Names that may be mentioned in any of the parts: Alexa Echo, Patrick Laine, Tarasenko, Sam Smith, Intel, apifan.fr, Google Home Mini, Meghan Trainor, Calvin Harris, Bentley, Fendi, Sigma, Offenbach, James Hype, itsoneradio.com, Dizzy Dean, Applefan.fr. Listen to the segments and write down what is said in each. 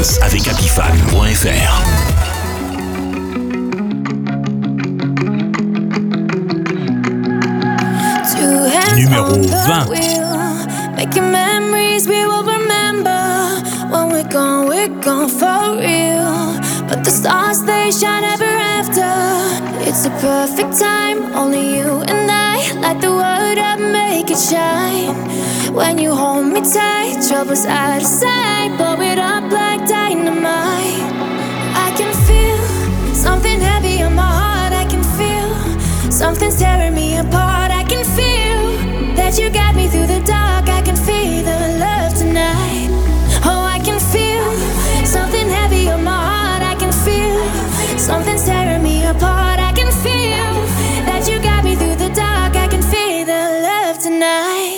dance avec apifan.fr. Numéro 20. Making memories we will remember. When we're gone for real. But the stars, they shine ever after. It's a perfect time, only you and I. Light the world up, make it shine. When you hold me tight, trouble's out of sight. Blow it up like dynamite. I can feel something heavy on my heart. I can feel something's tearing me apart. I can feel that you got me through the dark. I can feel the love tonight. Oh, I can feel something heavy on my heart. I can feel something's tearing me apart. I can feel that you got me through the dark. I can feel the love tonight.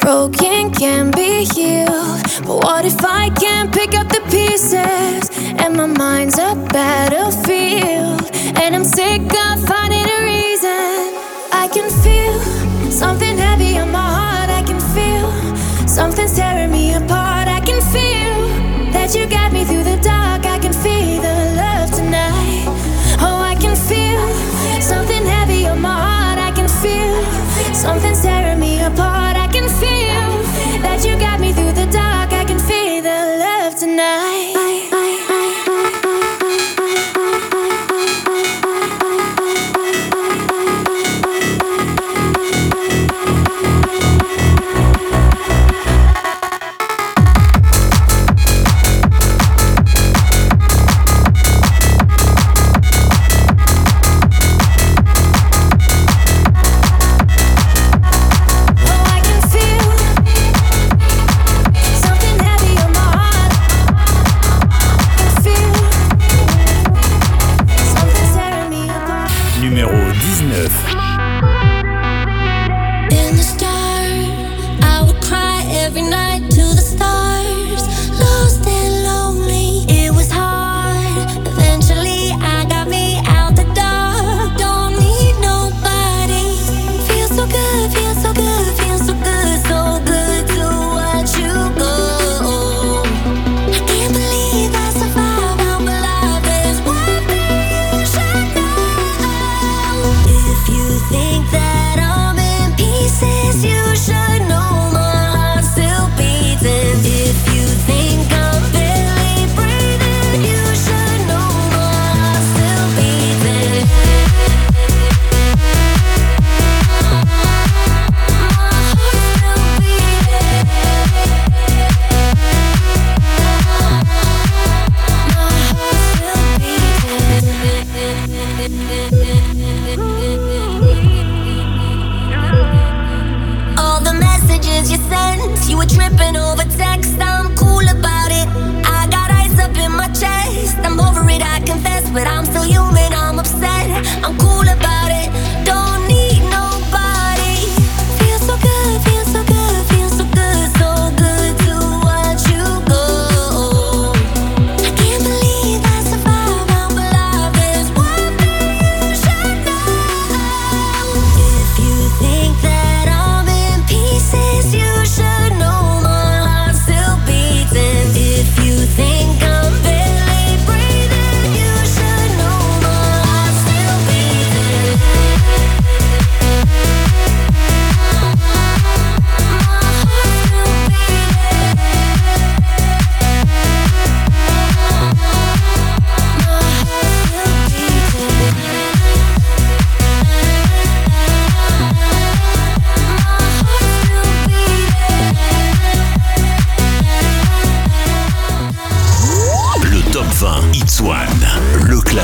Broken can be healed, but what if I can't pick up the pieces? And my mind's a battlefield, and I'm sick of finding a reason. I can feel something heavy on my heart. I can feel something's tearing me apart. I can feel that you got me through the dark. I can feel the love tonight. Oh, I can feel something heavy on my heart. I can feel something's tearing me apart. I can feel that you got me through the dark. I can feel the love tonight.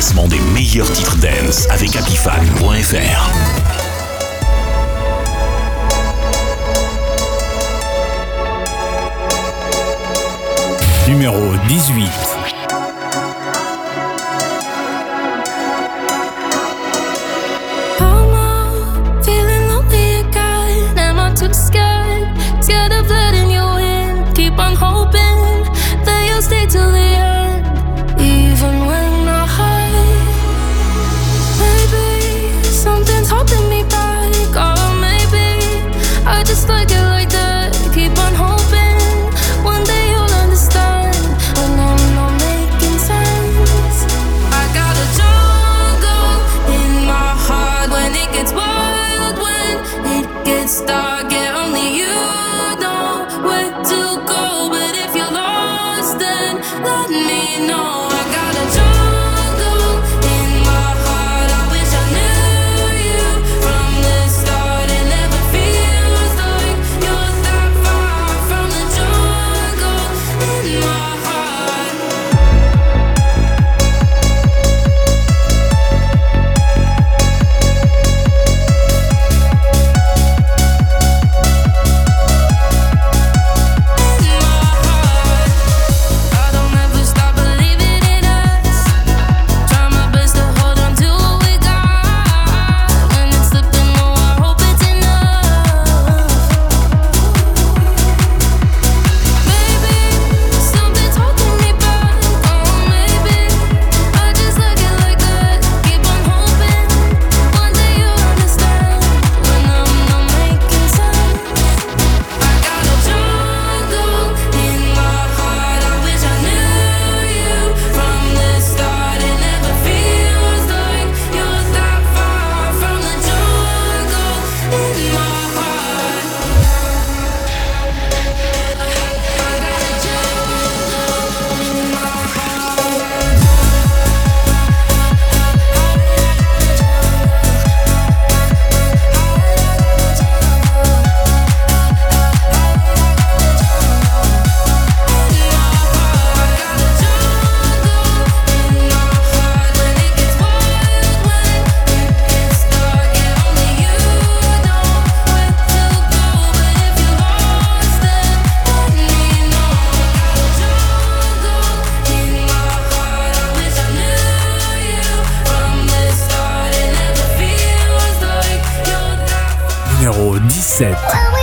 classement des meilleurs titres dance avec apifan.fr. Numéro 18. Well,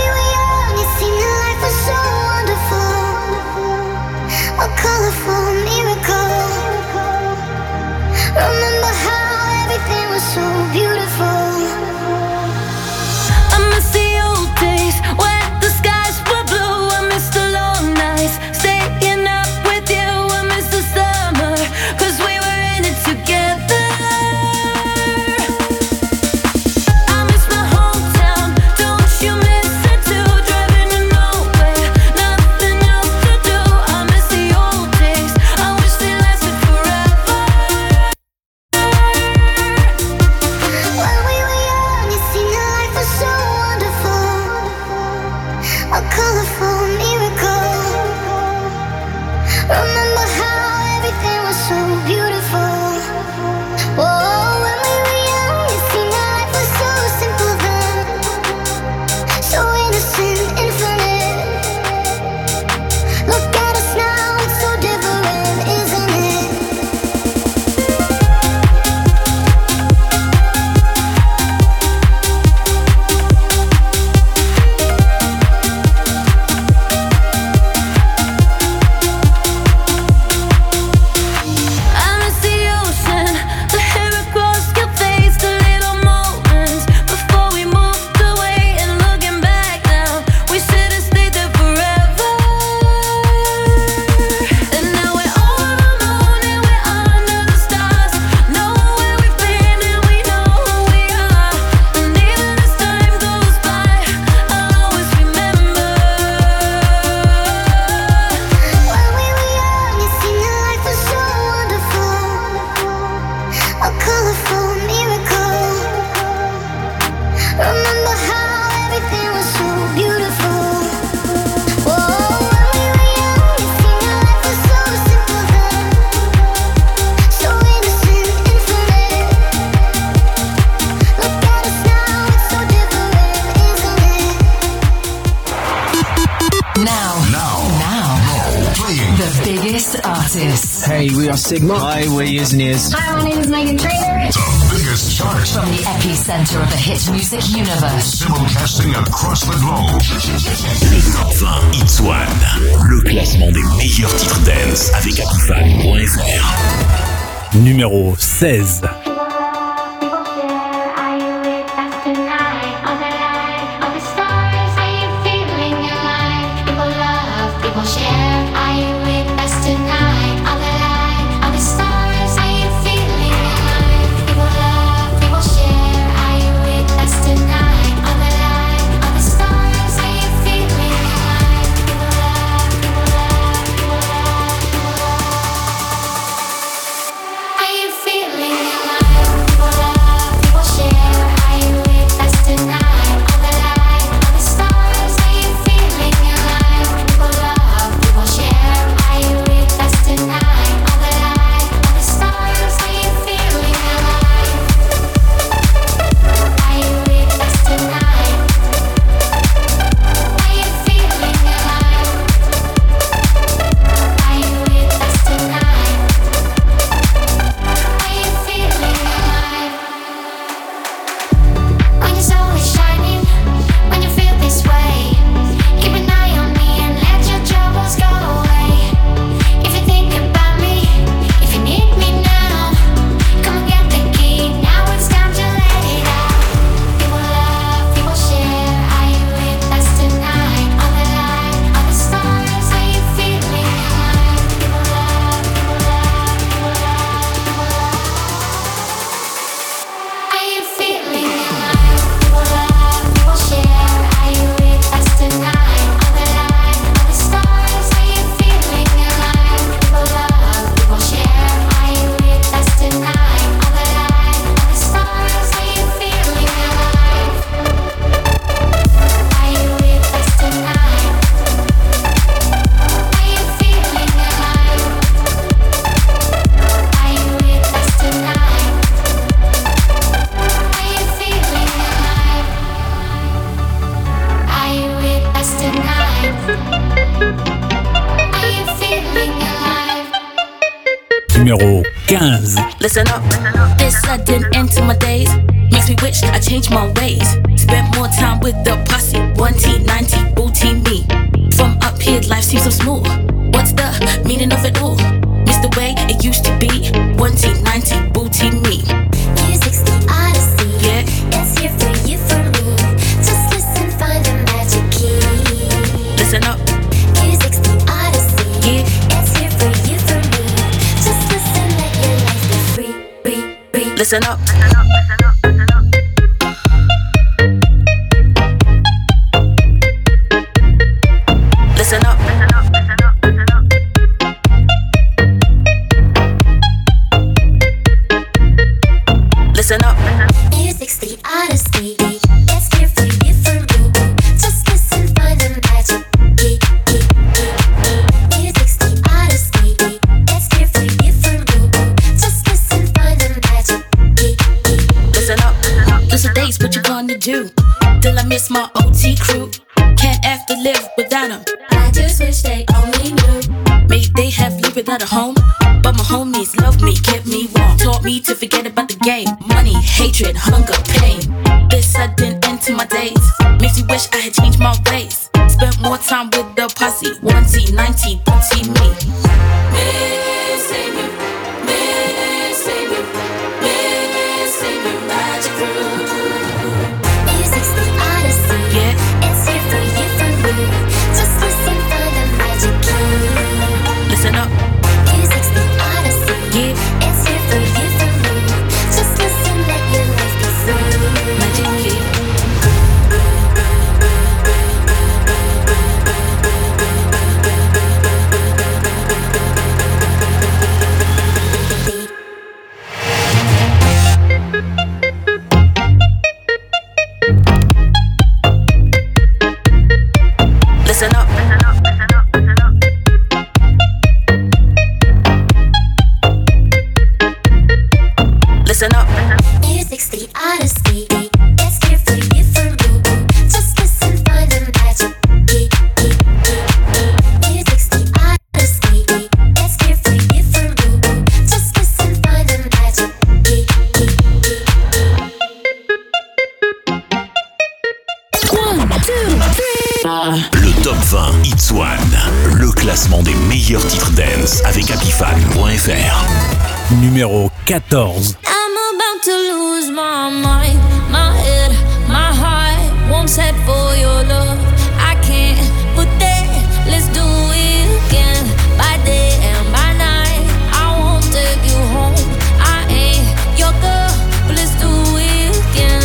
Bentley. We are Sigma. Hi, we're Years and Years. Hi, my name is Meghan Trainor. The biggest chart from the epicenter of the hit music universe. Simulcasting across the globe. Le top 20 Hits One. Le classement des meilleurs titres dance avec Applefan.fr. Numéro 16. Numéro 15. Listen up, this sudden end to my days makes me wish that I changed my ways. Spent more time with the posse, 1T, 9T, booty me. From up here, life seems so small. What's the meaning of it all? Miss the way it used to be, 1T, 9T, booty me. Music's the odyssey, yeah. It's here for you, for me. Just listen, find the magic key. Listen up. Music's the odyssey, yeah. It's here for you, for me. Just listen, let your life be free, free, free. Listen up. Listen up. At home, but my homies loved me, kept me warm, taught me to forget about the game, money, hatred, hunger, pain. This sudden end to my days makes me wish I had changed my ways. Spent more time with the posse, 1T, 9T, booty me. Missing you, missing you, missing you, magic room. Music's the odyssey, yeah. It's here for you, for me. Just listen for the magic key. Listen up. It's One, le classement des meilleurs titres dance avec apifan.fr. Numéro 14. I'm about to lose my mind, my head, my heart won't set for your love. I can't, but then let's do it again. By day and by night, I won't take you home. I ain't your girl, but let's do it again.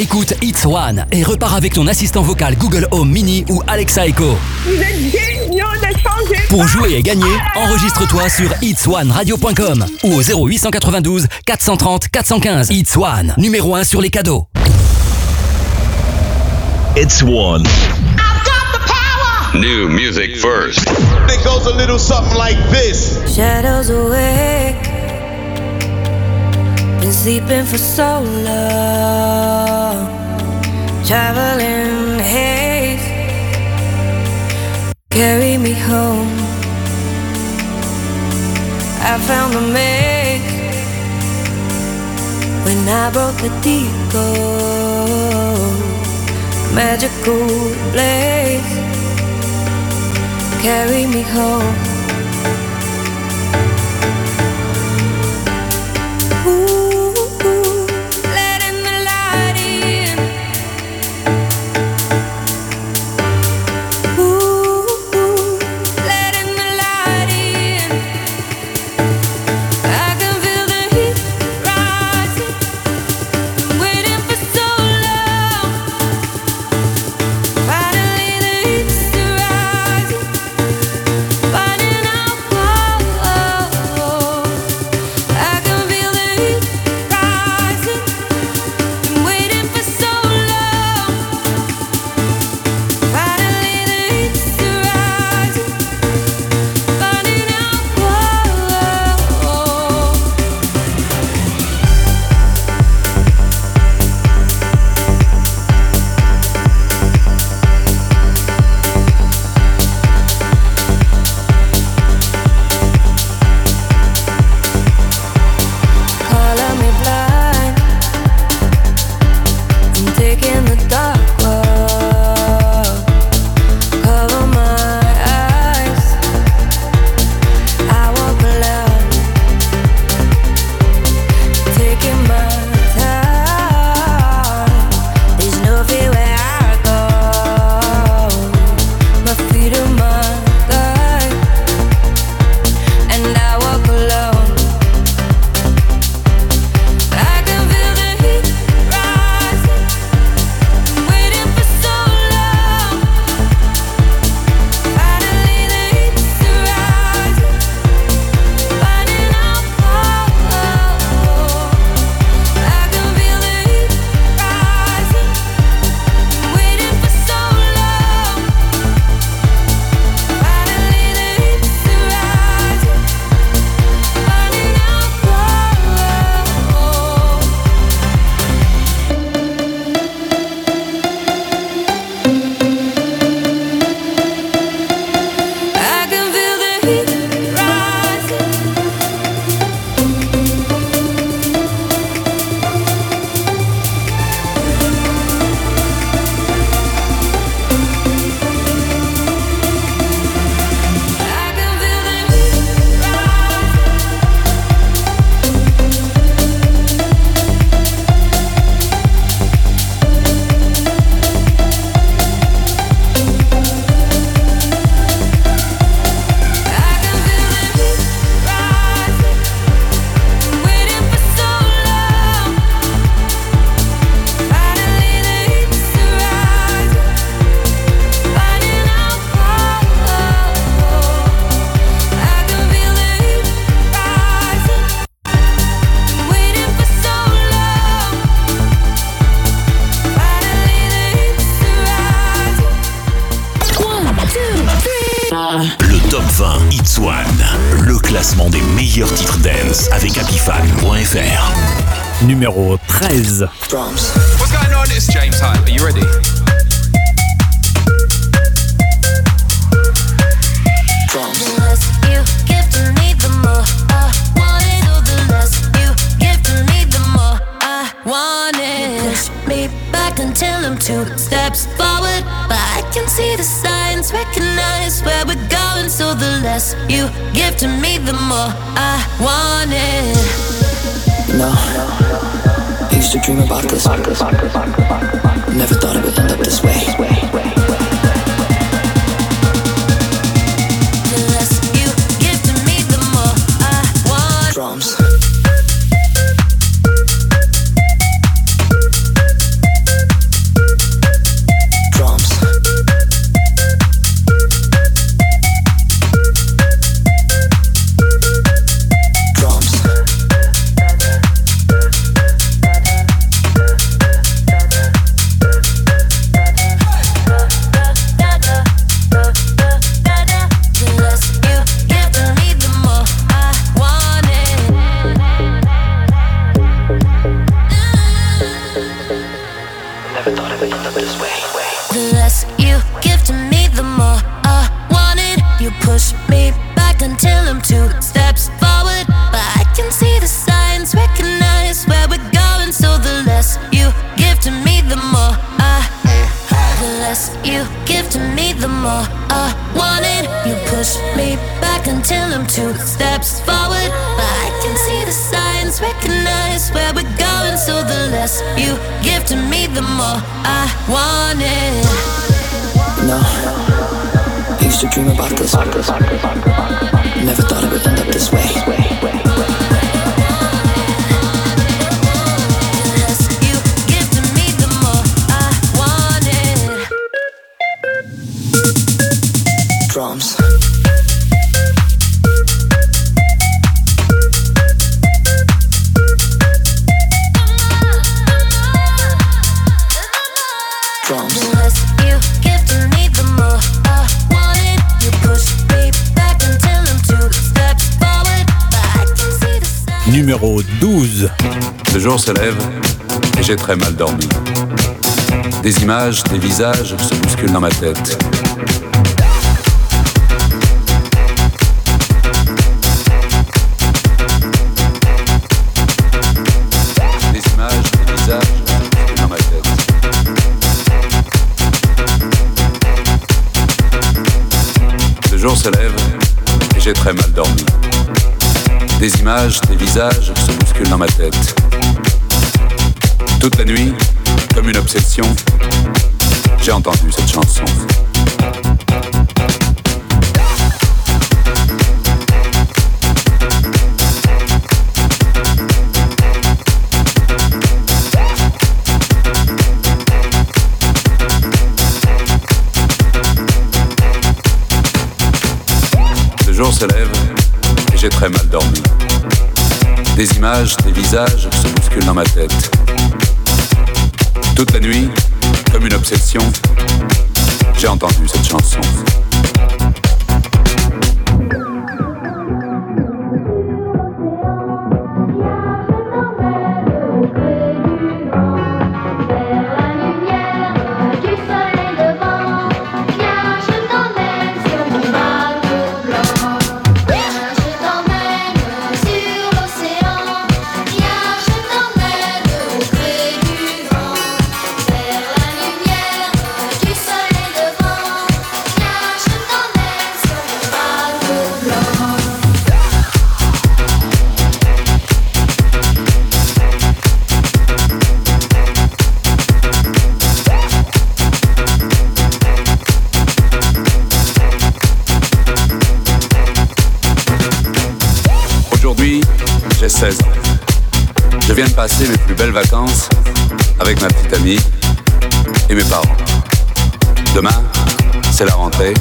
Écoute It's One et repars avec ton assistant vocal Google Home Mini ou Alexa Echo. Vous êtes géniaux de changer. Pour jouer et gagner, enregistre-toi sur itsoneradio.com ou au 0892 430 415. It's One, numéro 1 sur les cadeaux. It's One. I've got the power. New music first. It goes a little something like this. Shadows awake. Been sleeping for so long, traveling haze, carry me home. I found the maze when I broke the deep gold, magical blaze, carry me home. But 2020 It's One, le classement des meilleurs titres dance avec apifan.fr. Numéro 13. Drums. What's going on? It's James Hype. Are you ready? Until I'm 2 steps forward, but I can see the signs, recognize where we're going. So the less you give to me, the more I want it. No, I used to dream about this. Never thought it would end up this way. The less you give to me, the more I want. Drums. Numéro 12. Le jour se lève et j'ai très mal dormi. Des images, des visages se bousculent dans ma tête. Le jour se lève et j'ai très mal dormi. Des images, des visages se bousculent dans ma tête. Toute la nuit, comme une obsession, j'ai entendu cette chanson. Le jour se lève et j'ai très mal dormi. Des images, des visages se bousculent dans ma tête. Toute la nuit, comme une obsession, j'ai entendu cette chanson. J'ai 16 ans. Je viens de passer mes plus belles vacances avec ma petite amie et mes parents. Demain, c'est la rentrée.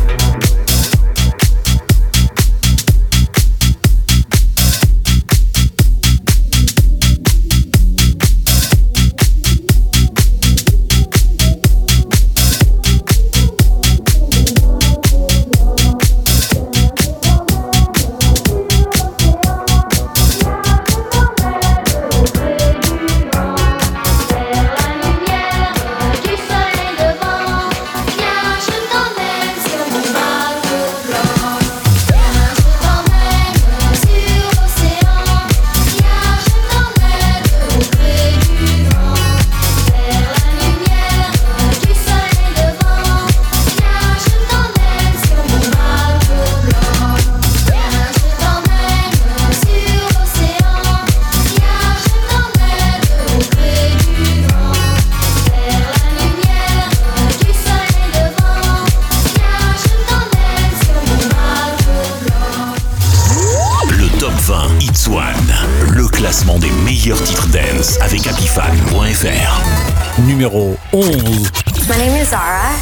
classement des meilleurs titres dance avec apifan.fr. Numéro 11. My name is Zara.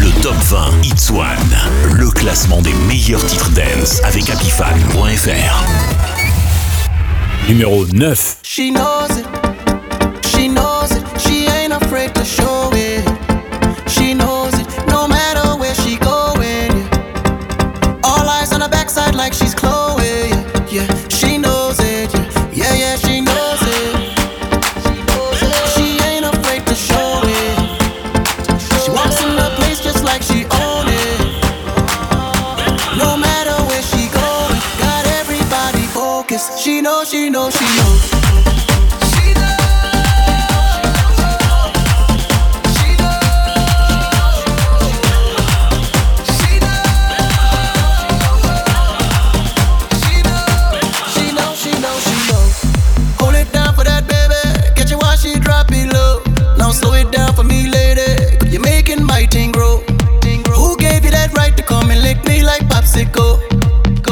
Le Top 20 Hits One, le classement des meilleurs titres dance avec apifan.fr. Numéro 9. She knows it, she knows it, she ain't afraid to show it. She knows it, no matter where she going. All eyes on her backside like she's Chloe. Yeah, yeah, she knows it, yeah, yeah, yeah, she knows it. She ain't afraid to show it. She walks in the place just like she own it. No matter where she going, got everybody focused. She knows, she knows, she knows.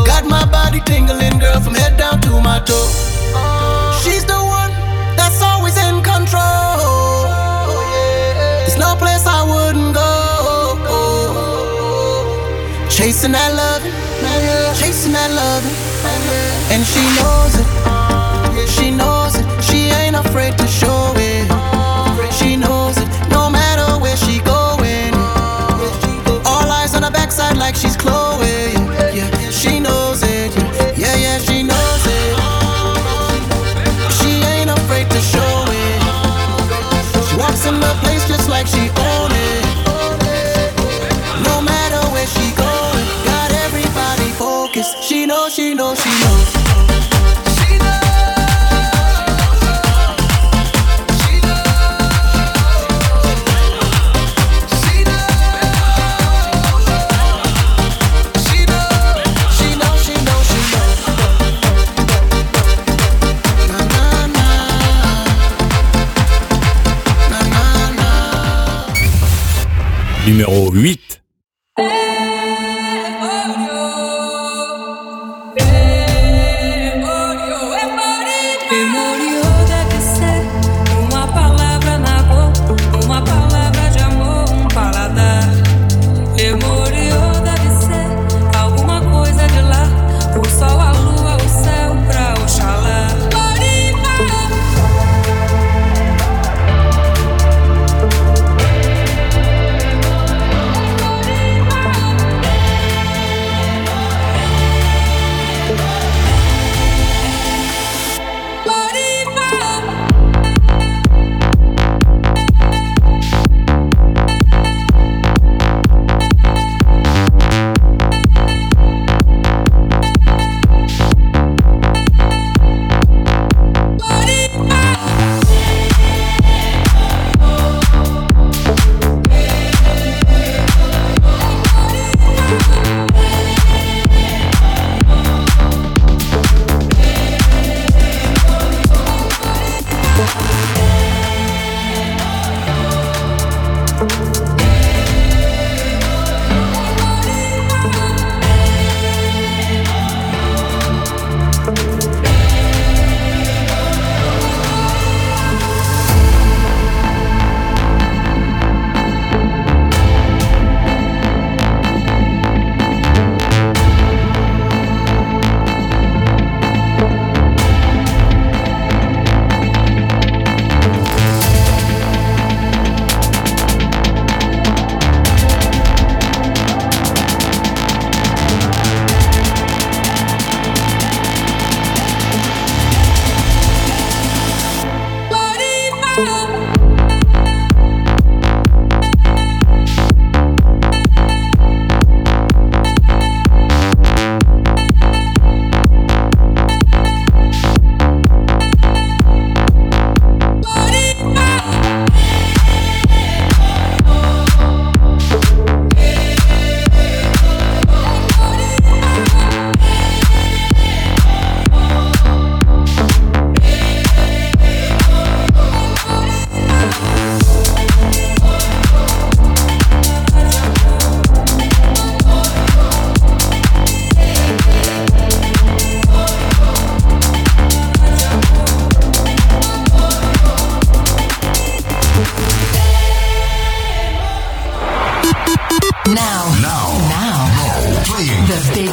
Got my body tingling, girl, from head down to my toe. She's the one that's always in control. There's no place I wouldn't go. Chasing that loving, chasing that loving. And she knows it, she knows it. She ain't afraid to show it. She knows it, no matter where she going. All eyes on her backside like she's Chloe. Like she own it. No matter where she going, got everybody focused. She knows, she knows, she knows. Numéro 8.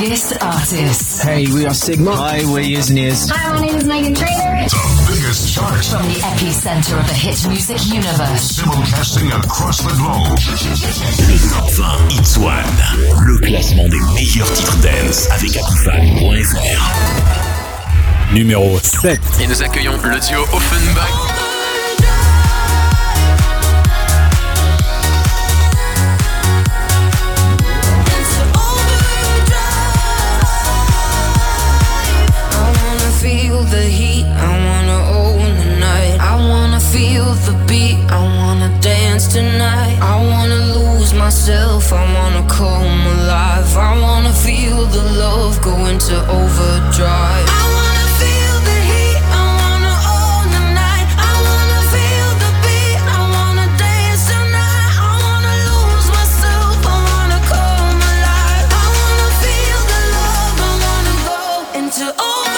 biggest artists. Hey, we are Sigma. Hi, we're Years and Years. Hi, my name is Meghan Trainor. The biggest chart. From the epicenter of the hit music universe. Simulcasting across the globe. Les top 20 Hits One. Le classement des meilleurs titres dance avec Applefan.fr. Numéro 7. Et nous accueillons le duo Offenbach. The heat, I wanna own the night. I wanna feel the beat, I wanna dance tonight. I wanna lose myself, I wanna come alive. I wanna feel the love go into overdrive. I wanna feel the heat, I wanna own the night. I wanna feel the beat, I wanna dance tonight. I wanna lose myself, I wanna come alive. I wanna feel the love, I wanna go into overdrive.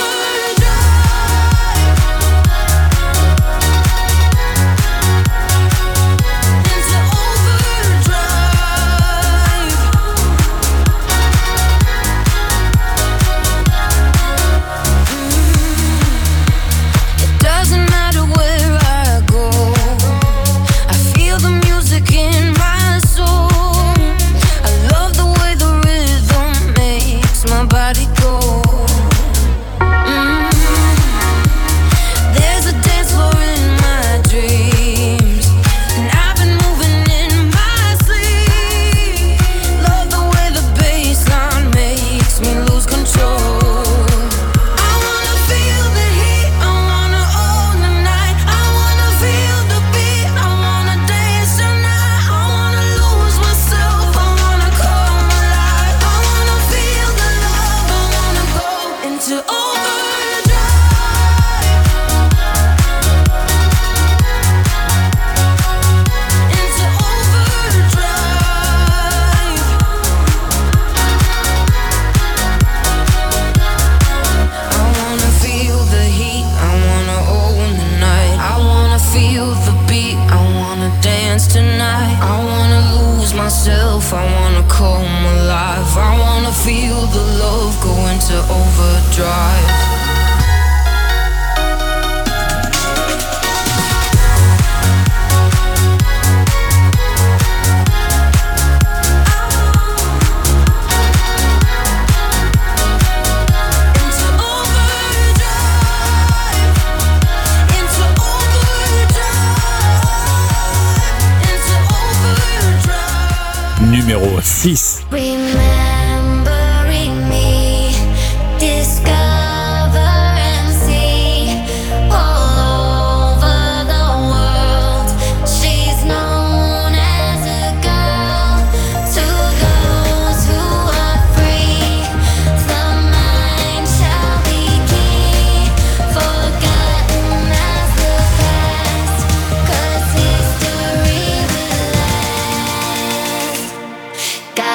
Numéro 6.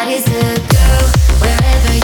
Is a girl wherever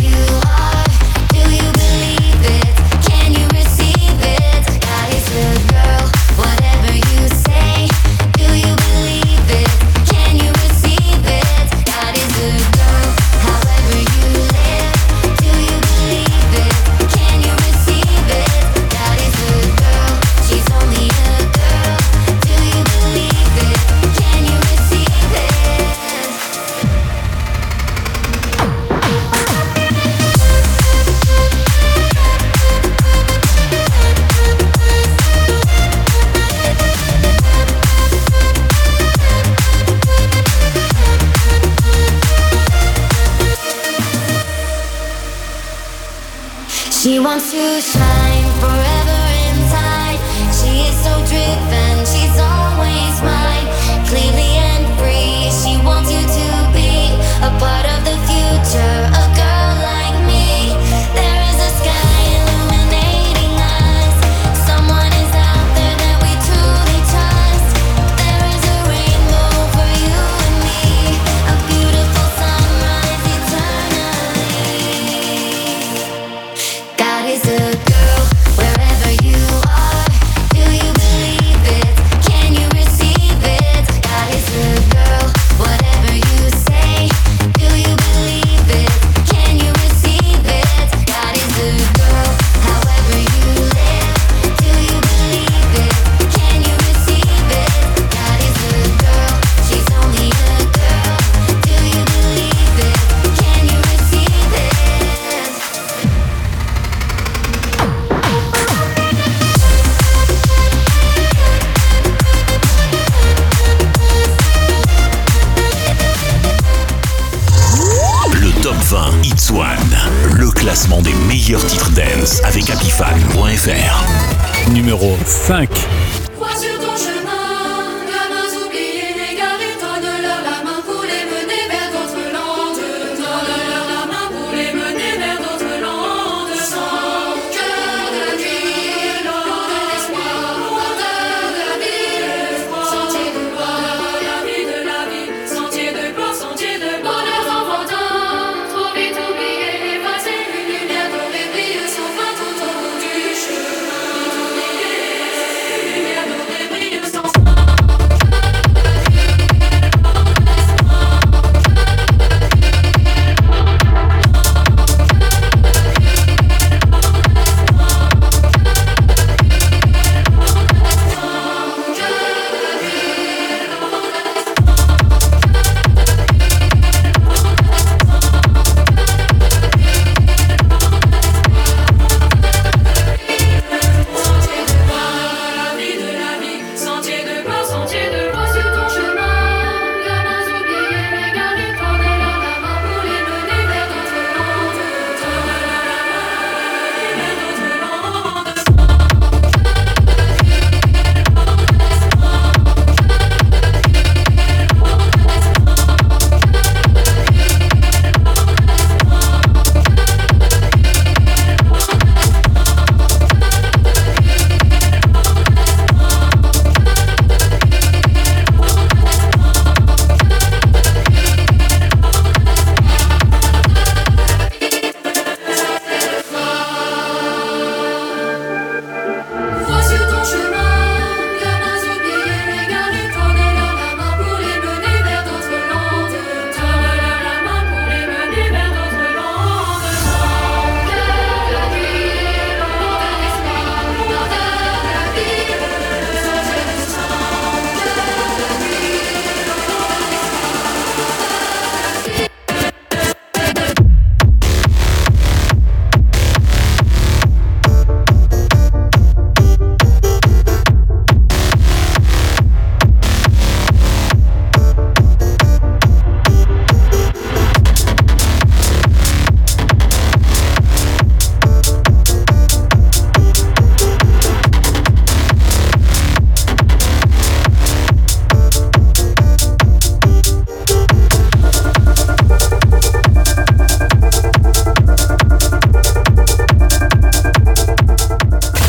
Dance One, le classement des meilleurs titres dance avec apifan.fr. Numéro 5.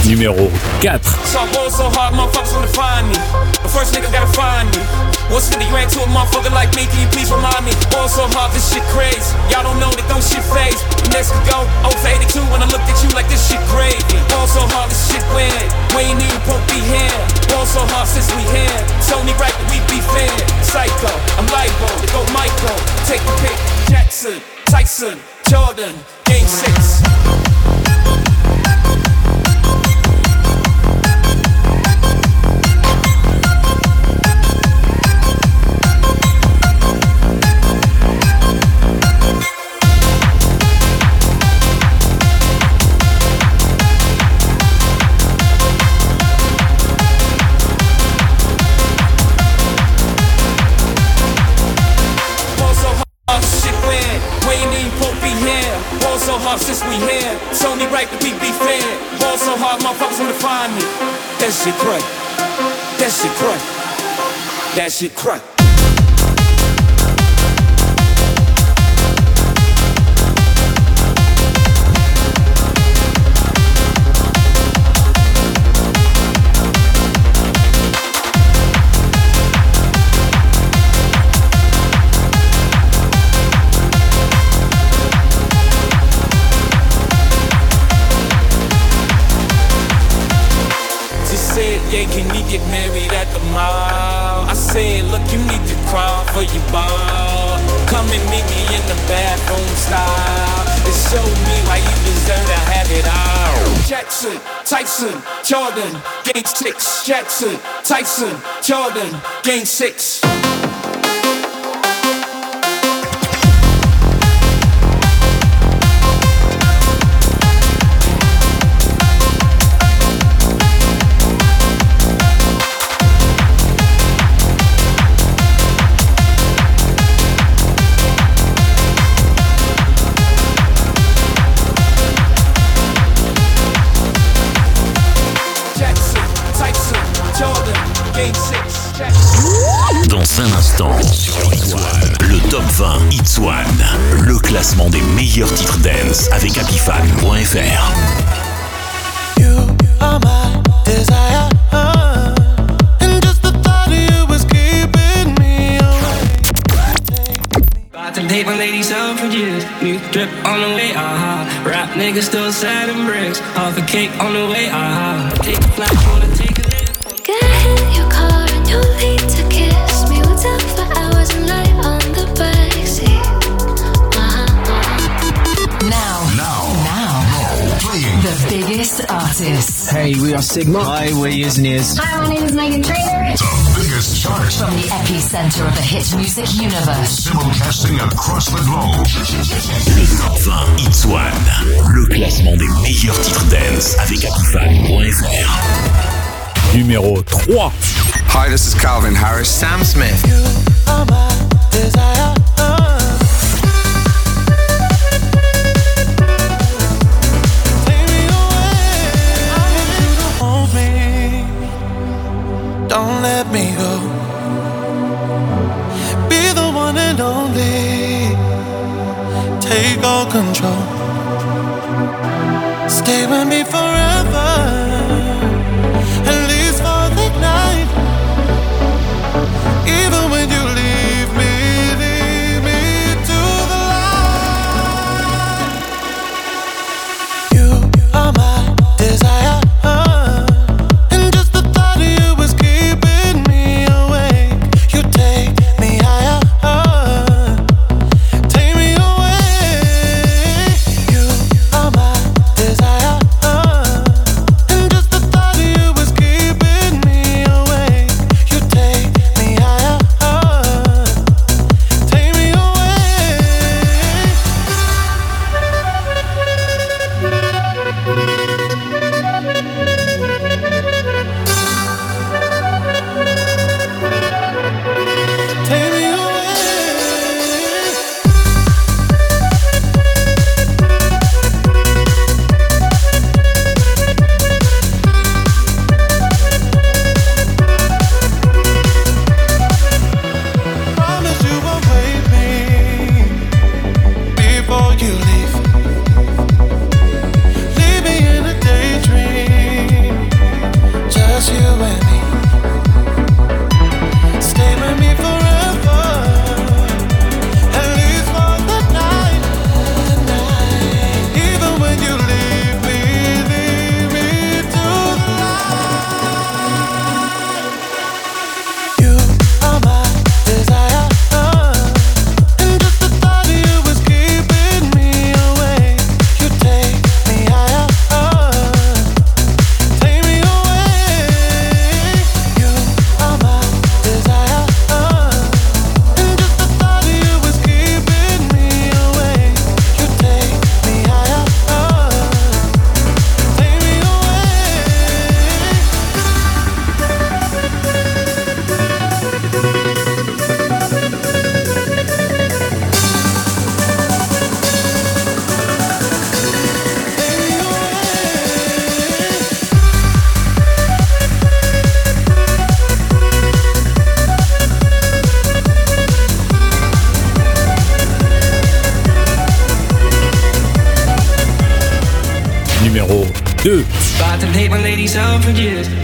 Numéro 4. Six. l'instant sur It's One, le top 20 It's One, le classement des meilleurs titres dance avec apifan.fr. You are my desire. Paper lady sound produce, new drip on the way, aha. Rap niggas still selling bricks, half a cake on the way, aha. Take a flight, wanna take a lift. Get in your car and you'll need to kiss me. We'll talk for hours and lie on the backseat. Now, playing the biggest artists. Hey, we are Sigma. Hi, we're Years and Years. Hi, my name is Meghan Trainor. Chart. From the epicenter of the hit music universe. Simulcasting across the globe. Le top 20 It's One, le classement des meilleurs titres dance avec applefan.fr. Numéro 3. Hi, this is Calvin Harris. Sam Smith. You are my desire. Don't let me go. Be the one and only. Take all control. Stay with me forever, at least for the night. Even when you leave me to the light. You are my desire.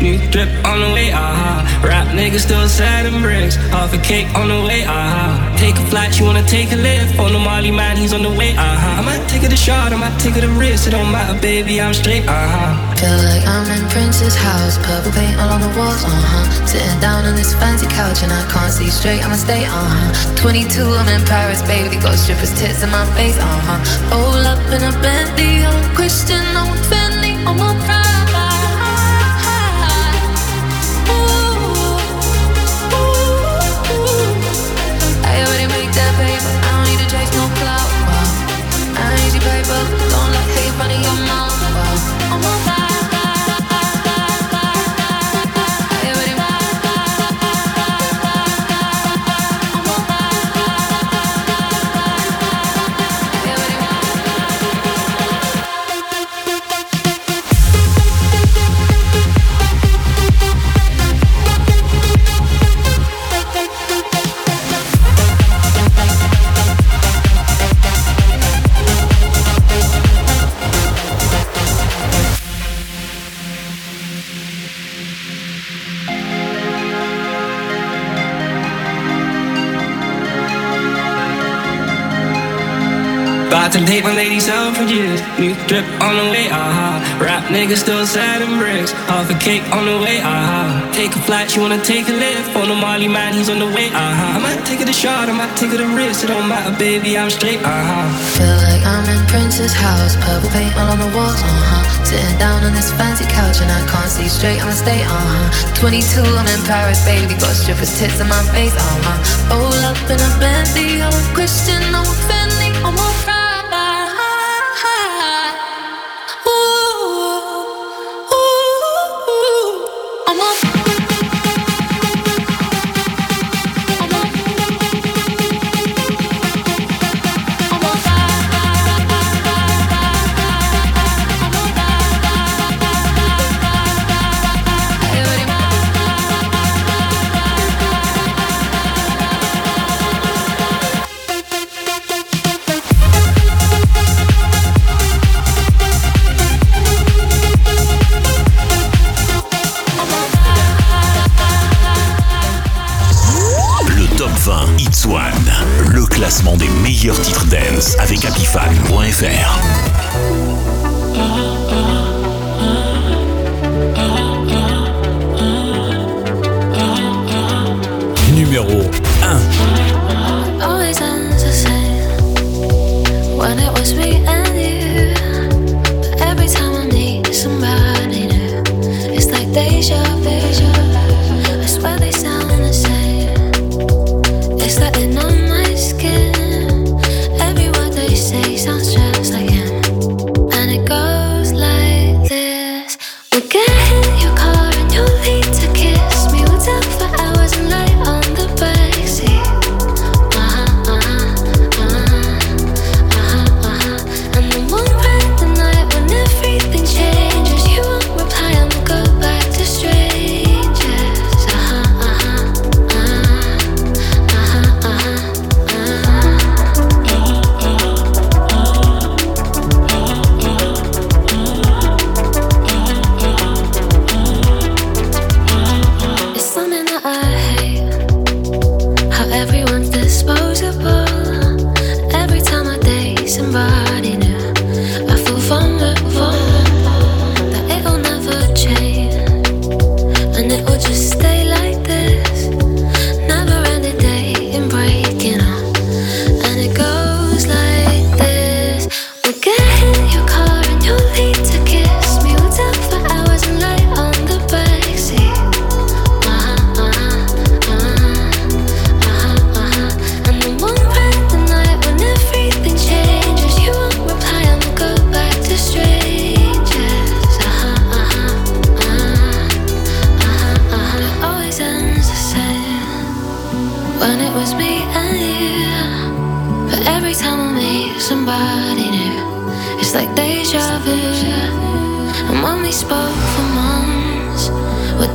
New drip on the way, aha. Rap niggas still selling bricks. Half a cake on the way, aha. Take a flight, you wanna take a lift. On the Molly man, he's on the way, aha. I might take it a shot, I might take it a risk. It don't matter, baby, I'm straight, aha. Feel like I'm in Prince's house. Purple paint all on the walls, uh-huh. Sitting down on this fancy couch and I can't see straight, I'ma stay, uh-huh. 22, I'm in Paris, baby. Got strippers' tits in my face, uh-huh. Roll up in a Bentley, I'm Christian, I'm Bentley, I'm a pride. Bought some paper, lady suffrages. New drip on the way, aha. Rap niggas still selling bricks. Half a cake on the way, aha. Take a flight, she wanna take a lift. On the Molly man, he's on the way, aha. I might take it a shot, I might take it a risk. It don't matter, baby, I'm straight, aha. Feel like I'm in Prince's house. Purple paint all on the walls, uh-huh. Sitting down on this fancy couch and I can't see straight, I'ma stay, uh-huh. 22, I'm in Paris, baby. Got strippers' tits in my face, uh-huh. All up in a Bentley, I'm a Christian, I'm a Fendi, I'm a friend. Des meilleurs titres dance avec apifan.fr. Numéro 1. Always ends the same when it was me and you. But every time I need somebody new, it's like deja vu. I swear they sound the same. It's that they know.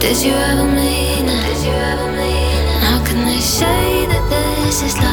Did you ever mean it? How can they say that this is love?